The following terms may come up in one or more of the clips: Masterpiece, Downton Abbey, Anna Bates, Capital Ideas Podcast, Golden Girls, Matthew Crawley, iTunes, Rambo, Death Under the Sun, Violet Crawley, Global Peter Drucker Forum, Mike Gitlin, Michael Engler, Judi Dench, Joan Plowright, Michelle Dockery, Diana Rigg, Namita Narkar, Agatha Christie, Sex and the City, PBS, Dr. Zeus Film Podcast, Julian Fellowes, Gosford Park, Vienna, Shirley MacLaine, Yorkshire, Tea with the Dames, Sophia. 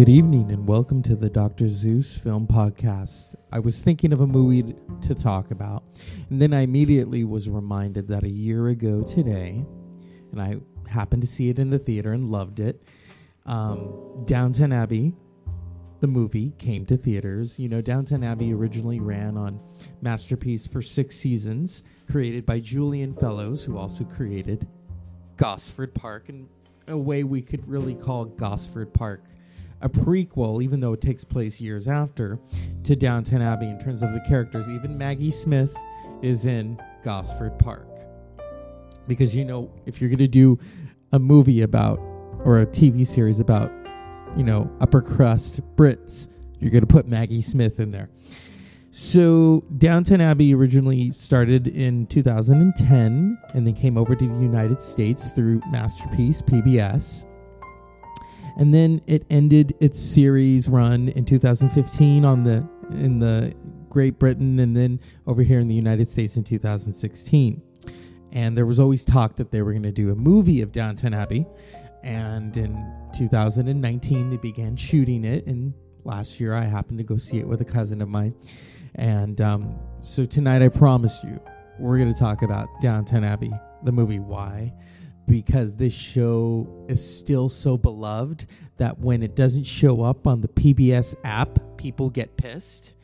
Good evening and welcome to the Dr. Zeus Film Podcast. I was thinking of a movie to talk about, and then I immediately was reminded that a year ago today, and I happened to see it in the theater and loved it, Downton Abbey, the movie, came to theaters. You know, Downton Abbey originally ran on Masterpiece for 6 seasons, created by Julian Fellowes, who also created Gosford Park, in a way we could really call Gosford Park a prequel, even though it takes place years after, to Downton Abbey in terms of the characters. Even Maggie Smith is in Gosford Park. Because, you know, if you're going to do a movie about, or a TV series about, you know, upper crust Brits, you're going to put Maggie Smith in there. So Downton Abbey originally started in 2010 and then came over to the United States through Masterpiece, PBS. And then it ended its series run in 2015 in Great Britain, and then over here in the United States in 2016. And there was always talk that they were going to do a movie of Downton Abbey. And in 2019, they began shooting it. And last year, I happened to go see it with a cousin of mine. And so tonight, I promise you, we're going to talk about Downton Abbey, the movie. Why? Because this show is still so beloved that when it doesn't show up on the PBS app, people get pissed.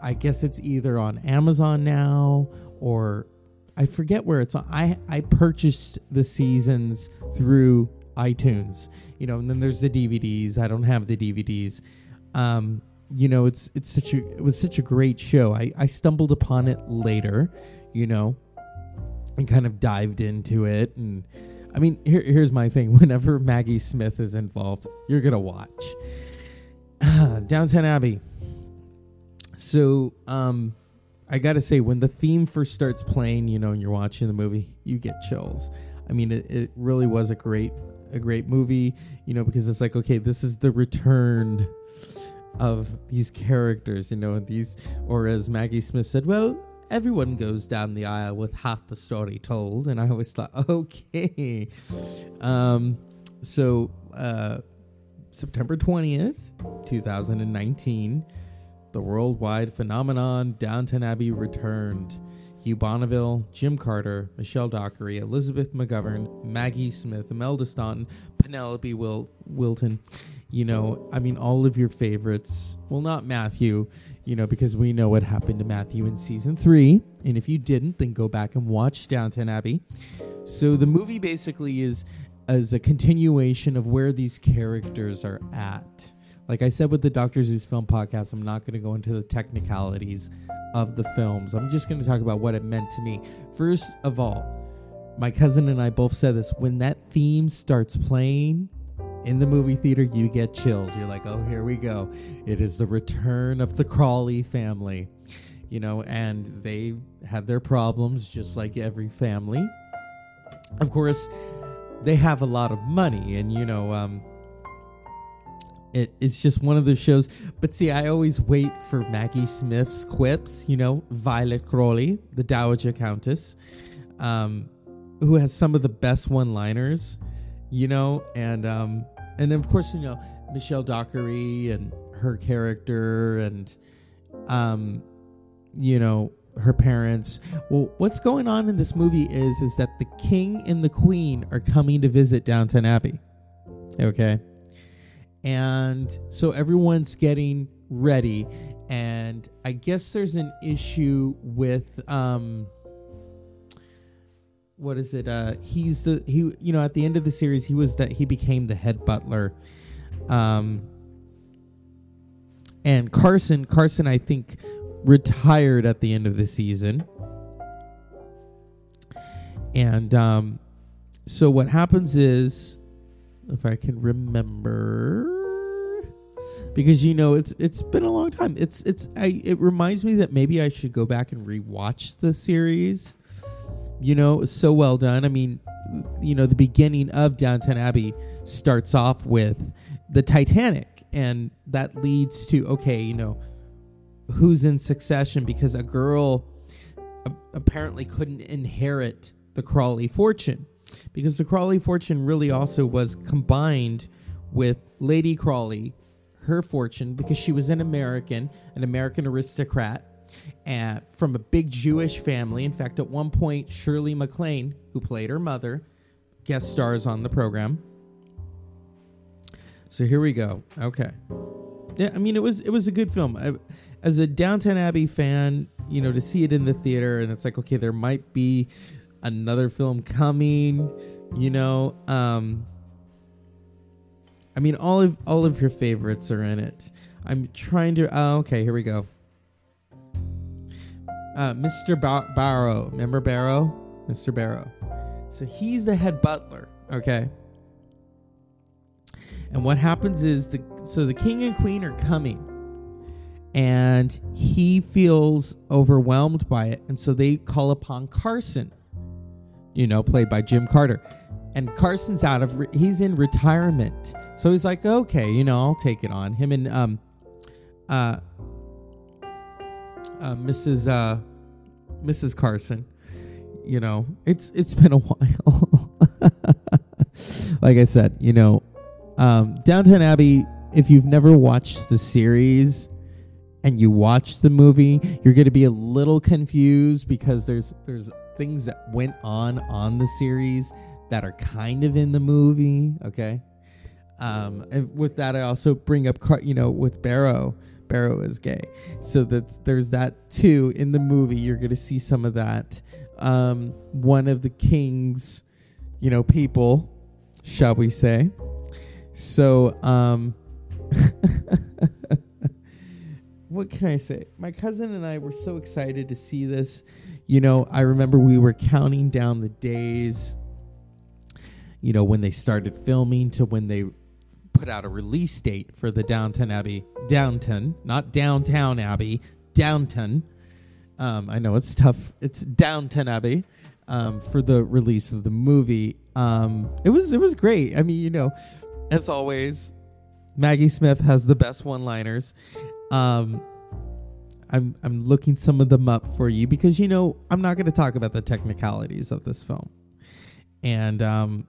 I guess it's either on Amazon now, or I forget where it's on. I purchased the seasons through iTunes, you know, and then there's the DVDs. I don't have the DVDs. You know, it was such a great show. I stumbled upon it later, you know, and kind of dived into it. And I mean, here's my thing. Whenever Maggie Smith is involved, you're going to watch Downton Abbey. So I got to say, when the theme first starts playing, you know, and you're watching the movie, you get chills. I mean, it really was a great movie, you know, because it's like, okay, this is the return of these characters, you know, and these, or as Maggie Smith said, well, everyone goes down the aisle with half the story told. And I always thought, okay. So September 20th, 2019, the worldwide phenomenon Downton Abbey returned. Hugh Bonneville, Jim Carter, Michelle Dockery, Elizabeth McGovern, Maggie Smith, Imelda Staunton, Penelope Wilton. You know, I mean, all of your favorites. Well, not Matthew, you know, because we know what happened to Matthew in season 3. And if you didn't, then go back and watch Downton Abbey. So the movie basically is a continuation of where these characters are at. Like I said with the Dr. Zeus Film Podcast, I'm not going to go into the technicalities of the films. I'm just going to talk about what it meant to me. First of all, my cousin and I both said this. When that theme starts playing in the movie theater, you get chills. You're like, oh, here we go. It is the return of the Crawley family, you know, and they have their problems just like every family. Of course, they have a lot of money, and, you know, It's just one of those shows. But see, I always wait for Maggie Smith's quips, you know, Violet Crawley, the Dowager Countess, who has some of the best one-liners, you know, and then, of course, you know, Michelle Dockery and her character and, you know, her parents. Well, what's going on in this movie is that the king and the queen are coming to visit Downton Abbey. Okay. And so everyone's getting ready, and I guess there's an issue with what is it? You know, at the end of the series, he became the head butler, and Carson I think retired at the end of the season, and so what happens is, if I can remember. Because, you know, it's been a long time. It reminds me that maybe I should go back and rewatch the series. You know, it's so well done. I mean, you know, the beginning of Downton Abbey starts off with the Titanic, and that leads to, okay, you know, who's in succession, because a girl apparently couldn't inherit the Crawley fortune, because the Crawley fortune really also was combined with Lady Crawley, her fortune because she was an American aristocrat from a big Jewish family. In fact, at one point, Shirley MacLaine, who played her mother, guest stars on the program. So here we go. Okay. Yeah, I mean, it was a good film. As a Downton Abbey fan, you know, to see it in the theater and it's like, okay, there might be another film coming, you know. I mean, all of your favorites are in it. I'm trying to... Oh, okay, here we go. Mr. Barrow. Remember Barrow? Mr. Barrow. So he's the head butler, okay? And what happens is... So the king and queen are coming. And he feels overwhelmed by it. And so they call upon Carson, you know, played by Jim Carter. And Carson's he's in retirement. So he's like, okay, you know, I'll take it on. Him and Mrs. Carson, you know, it's been a while. Like I said, you know, Downton Abbey, if you've never watched the series and you watch the movie, you're going to be a little confused because there's things that went on the series that are kind of in the movie, okay? And with that, I also bring up, you know, with Barrow. Barrow is gay. So that there's that too in the movie. You're going to see some of that. One of the king's, you know, people, shall we say. So, what can I say? My cousin and I were so excited to see this. You know, I remember we were counting down the days, you know, when they started filming to when they put out a release date for the Downton Abbey. Downton, not Downtown Abbey. Downton. I know it's tough. It's Downton Abbey for the release of the movie. It was great. I mean, you know, as always, Maggie Smith has the best one-liners. I'm looking some of them up for you because, you know, I'm not going to talk about the technicalities of this film. And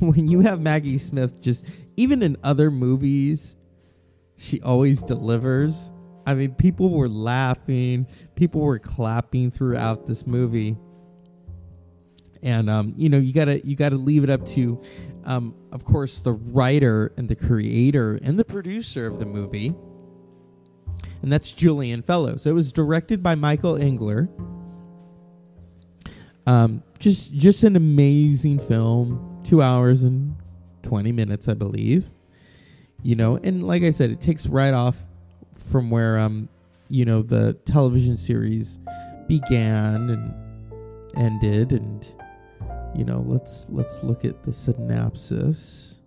when you have Maggie Smith, just even in other movies, she always delivers. I mean, people were laughing, people were clapping throughout this movie, and you know, you gotta leave it up to, of course, the writer and the creator and the producer of the movie, and that's Julian Fellowes. It was directed by Michael Engler. Just an amazing film. 2 hours and 20 minutes, I believe. You know, and like I said, it takes right off from where, you know, the television series began and ended. And, you know, let's look at the synopsis.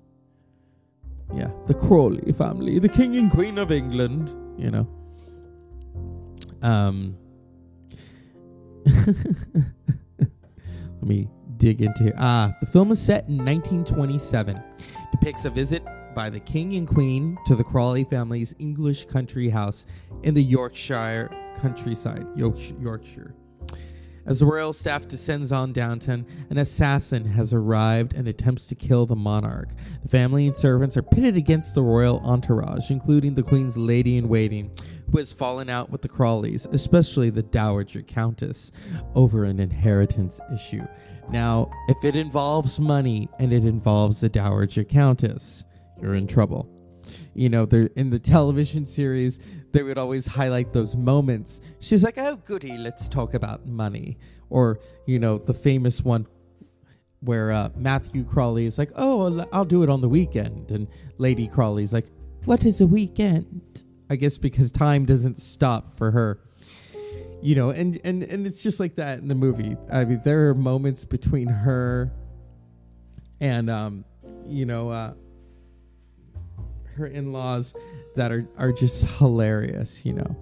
Yeah, the Crawley family, the King and Queen of England. You know, let me dig into here. The film is set in 1927. Depicts a visit by the king and queen to the Crawley family's English country house in the Yorkshire countryside. Yorkshire. As the royal staff descends on Downton, an assassin has arrived and attempts to kill the monarch. The family and servants are pitted against the royal entourage, including the queen's lady-in-waiting, who has fallen out with the Crawleys, especially the Dowager Countess, over an inheritance issue. Now, if it involves money and it involves the Dowager Countess, you're in trouble. You know, in the television series, they would always highlight those moments. She's like, oh, goody, let's talk about money. Or, you know, the famous one where Matthew Crawley is like, oh, I'll do it on the weekend. And Lady Crawley's like, what is a weekend? I guess because time doesn't stop for her. You know, and it's just like that in the movie. I mean, there are moments between her and, you know, her in-laws that are just hilarious, you know.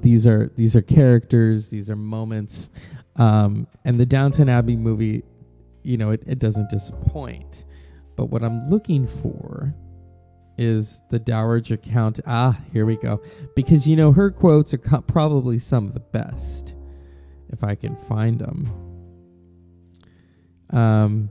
These are characters, these are moments. And the Downton Abbey movie, you know, it doesn't disappoint. But what I'm looking for is the Dowager Count. Here we go. Because, you know, her quotes are probably some of the best, if I can find them.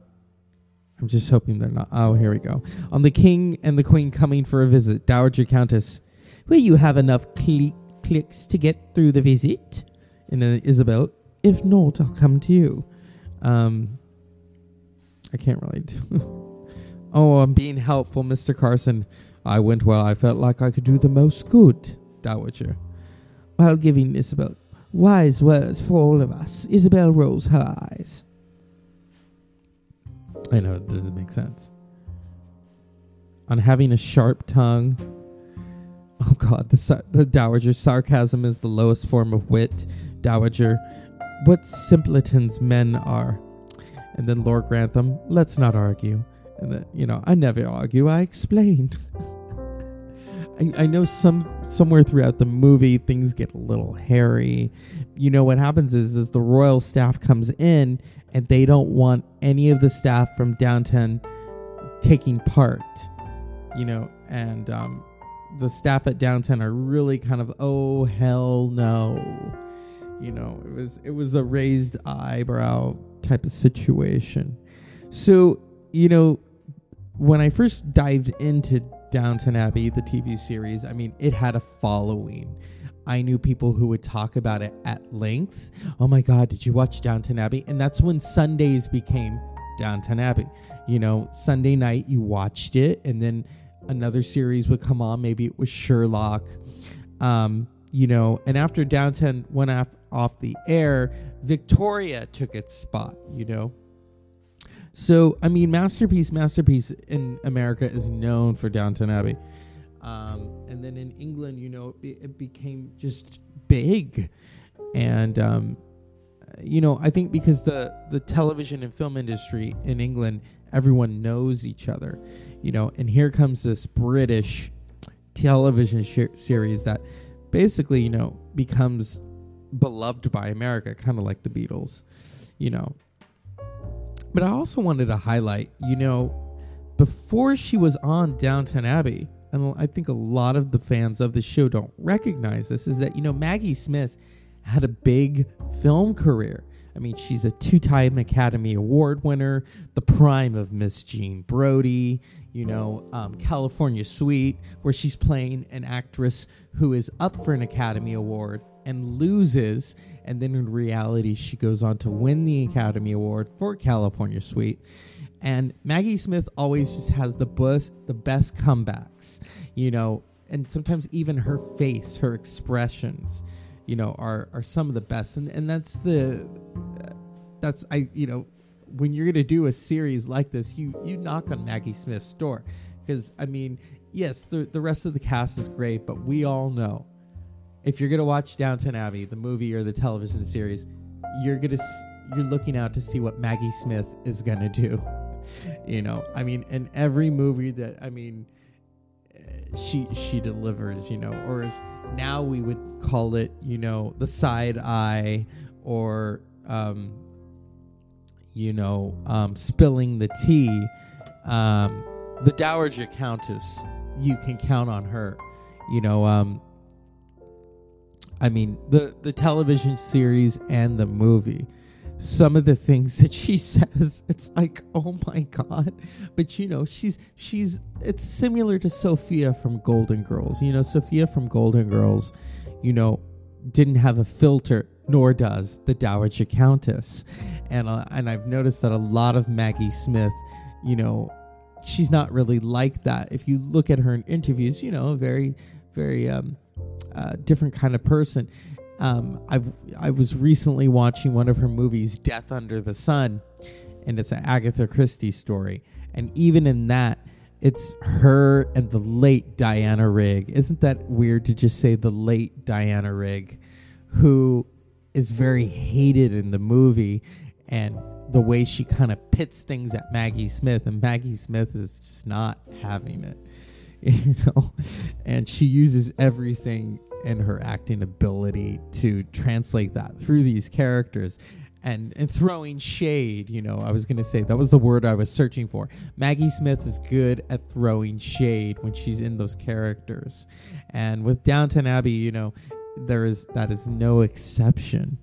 I'm just hoping they're not. Oh, here we go. On the king and the queen coming for a visit, Dowager Countess. Will you have enough clicks to get through the visit? And then Isabel, if not, I'll come to you. I can't relate. Oh, I'm being helpful, Mr. Carson. I went while I felt like I could do the most good, Dowager. While giving Isabel wise words for all of us, Isabel rolls her eyes. I know, it doesn't make sense. On having a sharp tongue. Oh God, the Dowager's sarcasm is the lowest form of wit. Dowager, what simpletons men are. And then Lord Grantham, let's not argue. And then, you know, I never argue, I explain. I know somewhere throughout the movie things get a little hairy. You know what happens is the royal staff comes in and they don't want any of the staff from Downton taking part, you know, and the staff at Downton are really kind of, oh hell no, you know, it was a raised eyebrow type of situation. So, you know, when I first dived into Downton Abbey, the TV series, I mean, it had a following. I knew people who would talk about it at length. Oh my God, did you watch Downton Abbey? And that's when Sundays became Downton Abbey. You know, Sunday night you watched it, and then another series would come on. Maybe it was Sherlock, you know. And after Downton went off the air, Victoria took its spot, you know. So, I mean, Masterpiece in America is known for Downton Abbey. And then in England, you know, it became just big. And, you know, I think because the television and film industry in England, everyone knows each other, you know. And here comes this British television series that basically, you know, becomes beloved by America, kind of like the Beatles, you know. But I also wanted to highlight, you know, before she was on Downton Abbey, and I think a lot of the fans of the show don't recognize this, is that, you know, Maggie Smith had a big film career. I mean, she's a two-time Academy Award winner, the prime of Miss Jean Brodie, you know, California Suite, where she's playing an actress who is up for an Academy Award and loses, and then in reality she goes on to win the Academy Award for California Suite. And Maggie Smith always just has the best comebacks, you know, and sometimes even her face, her expressions, you know, are some of the best. And that's you know, when you're going to do a series like this, you knock on Maggie Smith's door, because I mean, yes, the rest of the cast is great, but we all know, if you're going to watch Downton Abbey, the movie or the television series, you're looking out to see what Maggie Smith is going to do. You know, I mean, in every movie that, I mean, she delivers, you know, or as now we would call it, you know, the side eye, or, you know, spilling the tea. The Dowager Countess, you can count on her, you know. I mean, the television series and the movie, some of the things that she says, it's like, oh my God. But, you know, she's it's similar to Sophia from Golden Girls. You know, Sophia from Golden Girls, you know, didn't have a filter, nor does the Dowager Countess. And I've noticed that a lot of Maggie Smith, you know, she's not really like that. If you look at her in interviews, you know, very, very, different kind of person. I was recently watching one of her movies, Death Under the Sun, and it's an Agatha Christie story. And even in that, it's her and the late Diana Rigg. Isn't that weird to just say the late Diana Rigg, who is very hated in the movie, and the way she kind of pits things at Maggie Smith, and Maggie Smith is just not having it. You know, and she uses everything in her acting ability to translate that through these characters, and throwing shade. You know, I was going to say that was the word I was searching for. Maggie Smith is good at throwing shade when she's in those characters. And with Downton Abbey, you know, there is that is no exception.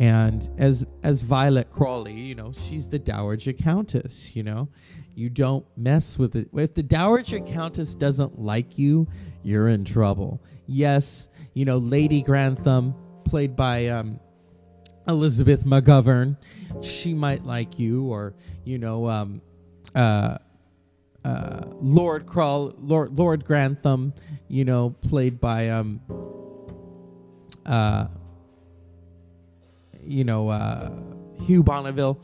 And as Violet Crawley, you know, she's the Dowager Countess, you know. You don't mess with it. If the Dowager Countess doesn't like you, you're in trouble. Yes, you know, Lady Grantham, played by Elizabeth McGovern, she might like you, or, you know, Lord Grantham, you know, played by Hugh Bonneville.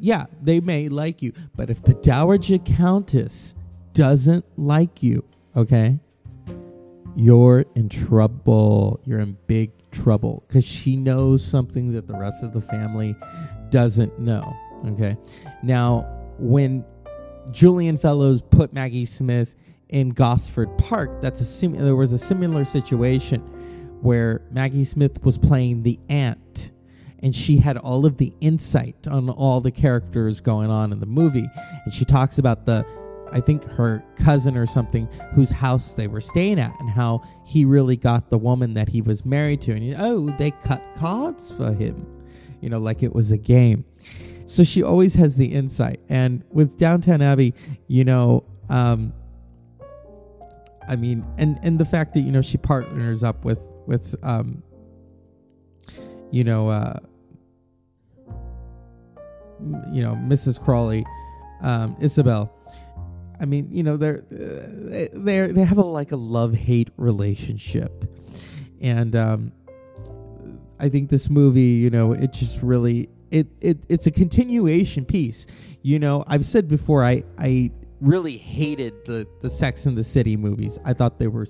Yeah, they may like you, but if the Dowager Countess doesn't like you, okay, you're in trouble. You're in big trouble, because she knows something that the rest of the family doesn't know, okay? Now, when Julian Fellowes put Maggie Smith in Gosford Park, there was a similar situation where Maggie Smith was playing the aunt, and she had all of the insight on all the characters going on in the movie. And she talks about I think her cousin or something, whose house they were staying at, and how he really got the woman that he was married to. And, they cut cards for him, you know, like it was a game. So she always has the insight. And with Downton Abbey, you know, I mean, and the fact that, you know, she partners up with Mrs. Crawley, Isabel. I mean, you know, they have a love-hate relationship, and I think this movie, you know, it just really it's a continuation piece. You know, I've said before, I really hated the Sex and the City movies. I thought they were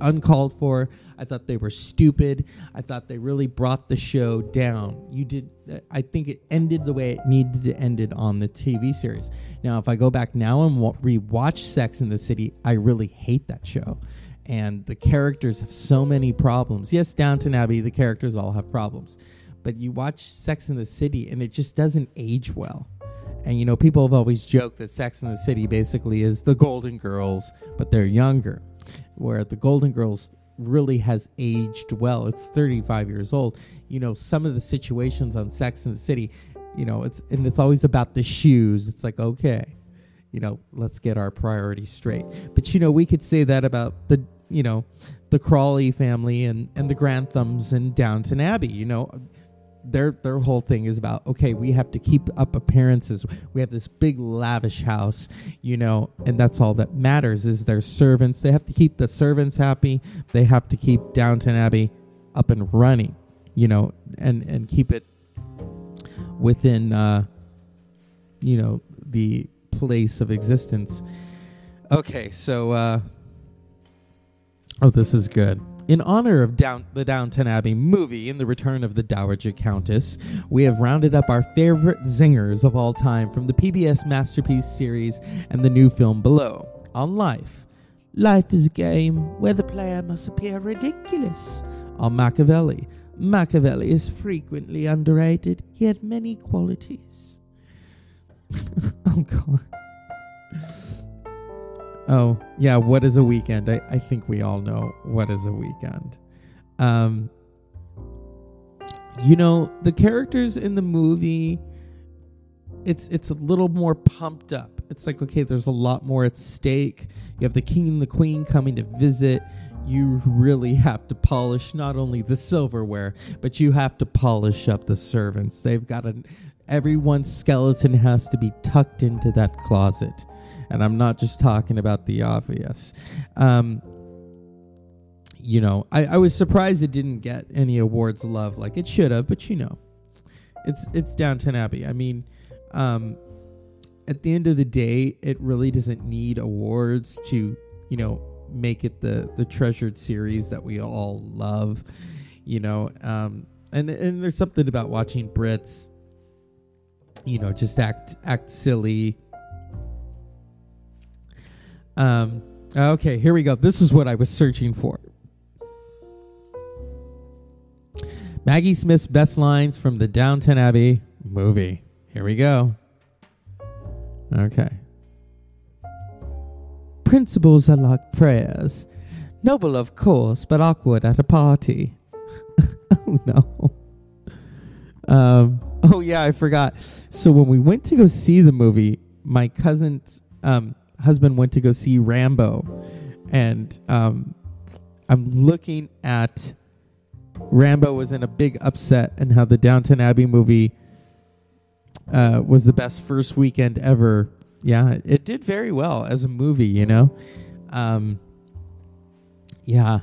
uncalled for. I thought they were stupid. I thought they really brought the show down. I think it ended the way it needed to end it on the TV series. Now, if I go back now and rewatch Sex and the City, I really hate that show. And the characters have so many problems. Yes, Downton Abbey, the characters all have problems. But you watch Sex and the City, and it just doesn't age well. And, you know, people have always joked that Sex and the City basically is the Golden Girls, but they're younger. Where the Golden Girls really has aged well. It's 35 years old. You know, some of the situations on Sex and the City, you know, it's always about the shoes. It's like, okay, you know, let's get our priorities straight. But, you know, we could say that about the Crawley family and the Granthams and Downton Abbey. You know, their whole thing is about, okay, we have to keep up appearances. We have this big lavish house, you know, and that's all that matters is their servants. They have to keep the servants happy. They have to keep Downton Abbey up and running, you know, and keep it within, you know, the place of existence. Okay, so, this is good. In honor of the Downton Abbey movie and the return of the Dowager Countess, we have rounded up our favorite zingers of all time from the PBS Masterpiece series and the new film below. On Life, life is a game where the player must appear ridiculous. On Machiavelli, Machiavelli is frequently underrated. He had many qualities. Oh, God. Oh, yeah, what is a weekend? I think we all know what is a weekend. You know, the characters in the movie, it's a little more pumped up. It's like, okay, there's a lot more at stake. You have the king and the queen coming to visit. You really have to polish not only the silverware, but you have to polish up the servants. They've got everyone's skeleton has to be tucked into that closet. And I'm not just talking about the obvious. You know, I was surprised it didn't get any awards love like it should have, but you know, it's Downton Abbey. I mean, at the end of the day, it really doesn't need awards to, you know, make it the treasured series that we all love, you know. And there's something about watching Brits, you know, just act silly. Okay, here we go. This is what I was searching for. Maggie Smith's best lines from the Downton Abbey movie. Here we go. Okay. Principles are like prayers. Noble, of course, but awkward at a party. Oh, no. Oh yeah, I forgot. So when we went to go see the movie, my cousin's husband went to go see Rambo, and I'm looking at Rambo was in a big upset and how the Downton Abbey movie was the best first weekend ever. Yeah, it did very well as a movie, you know. Yeah.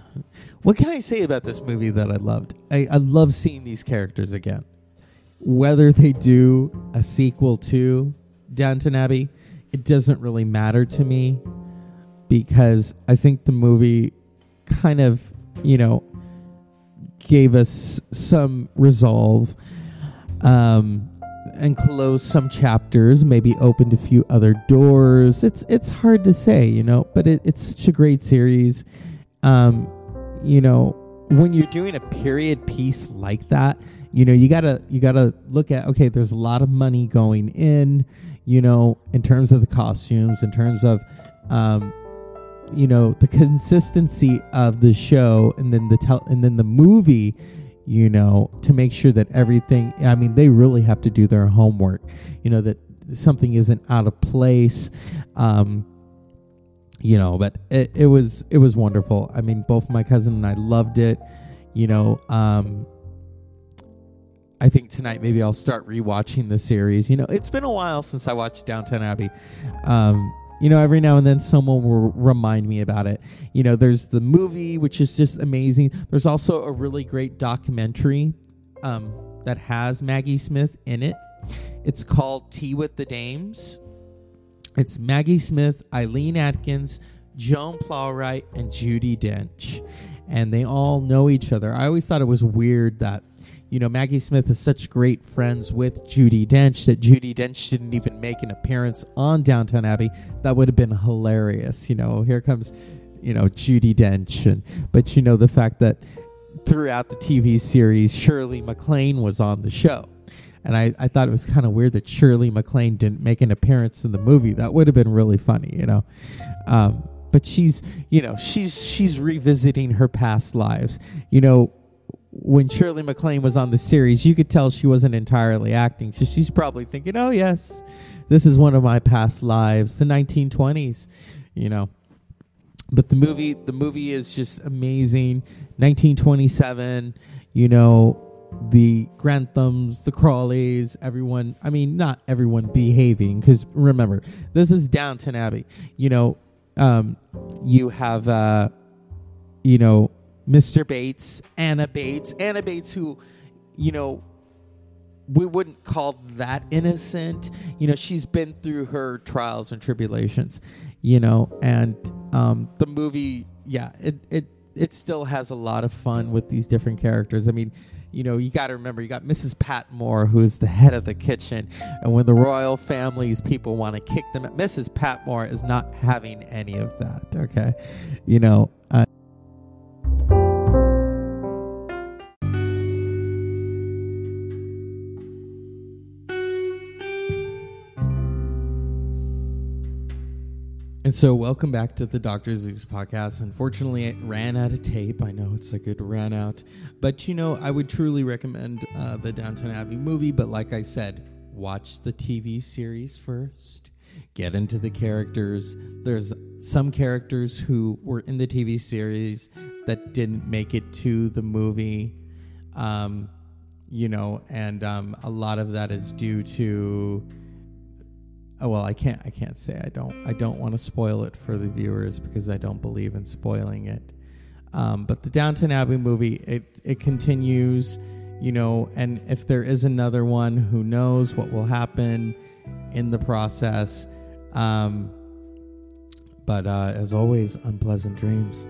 What can I say about this movie that I loved? I love seeing these characters again. Whether they do a sequel to Downton Abbey, it doesn't really matter to me, because I think the movie kind of, you know, gave us some resolve and closed some chapters, maybe opened a few other doors. It's hard to say, you know, but it's such a great series. You know, when you're doing a period piece like that, you know, you gotta look at, okay, there's a lot of money going in, you know, in terms of the costumes, in terms of, you know, the consistency of the show, and then the movie, you know, to make sure that everything, I mean, they really have to do their homework, you know, that something isn't out of place. You know, but it was wonderful. I mean, both my cousin and I loved it, you know. I think tonight maybe I'll start rewatching the series. You know, it's been a while since I watched Downton Abbey. You know, every now and then someone will remind me about it. You know, there's the movie, which is just amazing. There's also a really great documentary that has Maggie Smith in it. It's called Tea with the Dames. It's Maggie Smith, Eileen Atkins, Joan Plowright, and Judi Dench. And they all know each other. I always thought it was weird that, you know, Maggie Smith is such great friends with Judi Dench that Judi Dench didn't even make an appearance on Downton Abbey. That would have been hilarious. You know, here comes, you know, Judi Dench. But, you know, the fact that throughout the TV series, Shirley MacLaine was on the show. And I thought it was kind of weird that Shirley MacLaine didn't make an appearance in the movie. That would have been really funny, you know. But she's, you know, she's revisiting her past lives. You know, when Shirley MacLaine was on the series, you could tell she wasn't entirely acting. She's probably thinking, oh, yes, this is one of my past lives, the 1920s, you know. But the movie is just amazing. 1927, you know. The Granthams, the Crawleys, everyone. I mean, not everyone behaving, because remember, this is Downton Abbey. You know, you have, you know, Mr. Bates, Anna Bates, who, you know, we wouldn't call that innocent. You know, she's been through her trials and tribulations, you know, and the movie, yeah, it still has a lot of fun with these different characters. I mean, you know, you got to remember, you got Mrs. Patmore, who's the head of the kitchen. And when the royal family's people want to kick them, Mrs. Patmore is not having any of that. Okay. You know, and so welcome back to the Dr. Zeus Podcast. Unfortunately, it ran out of tape. I know it's like it ran out. But, you know, I would truly recommend the Downton Abbey movie. But like I said, watch the TV series first. Get into the characters. There's some characters who were in the TV series that didn't make it to the movie. You know, and a lot of that is due to... Oh, well, I can't say. I don't want to spoil it for the viewers, because I don't believe in spoiling it. But the Downton Abbey movie, it continues, you know, and if there is another one, who knows what will happen in the process. But as always, unpleasant dreams.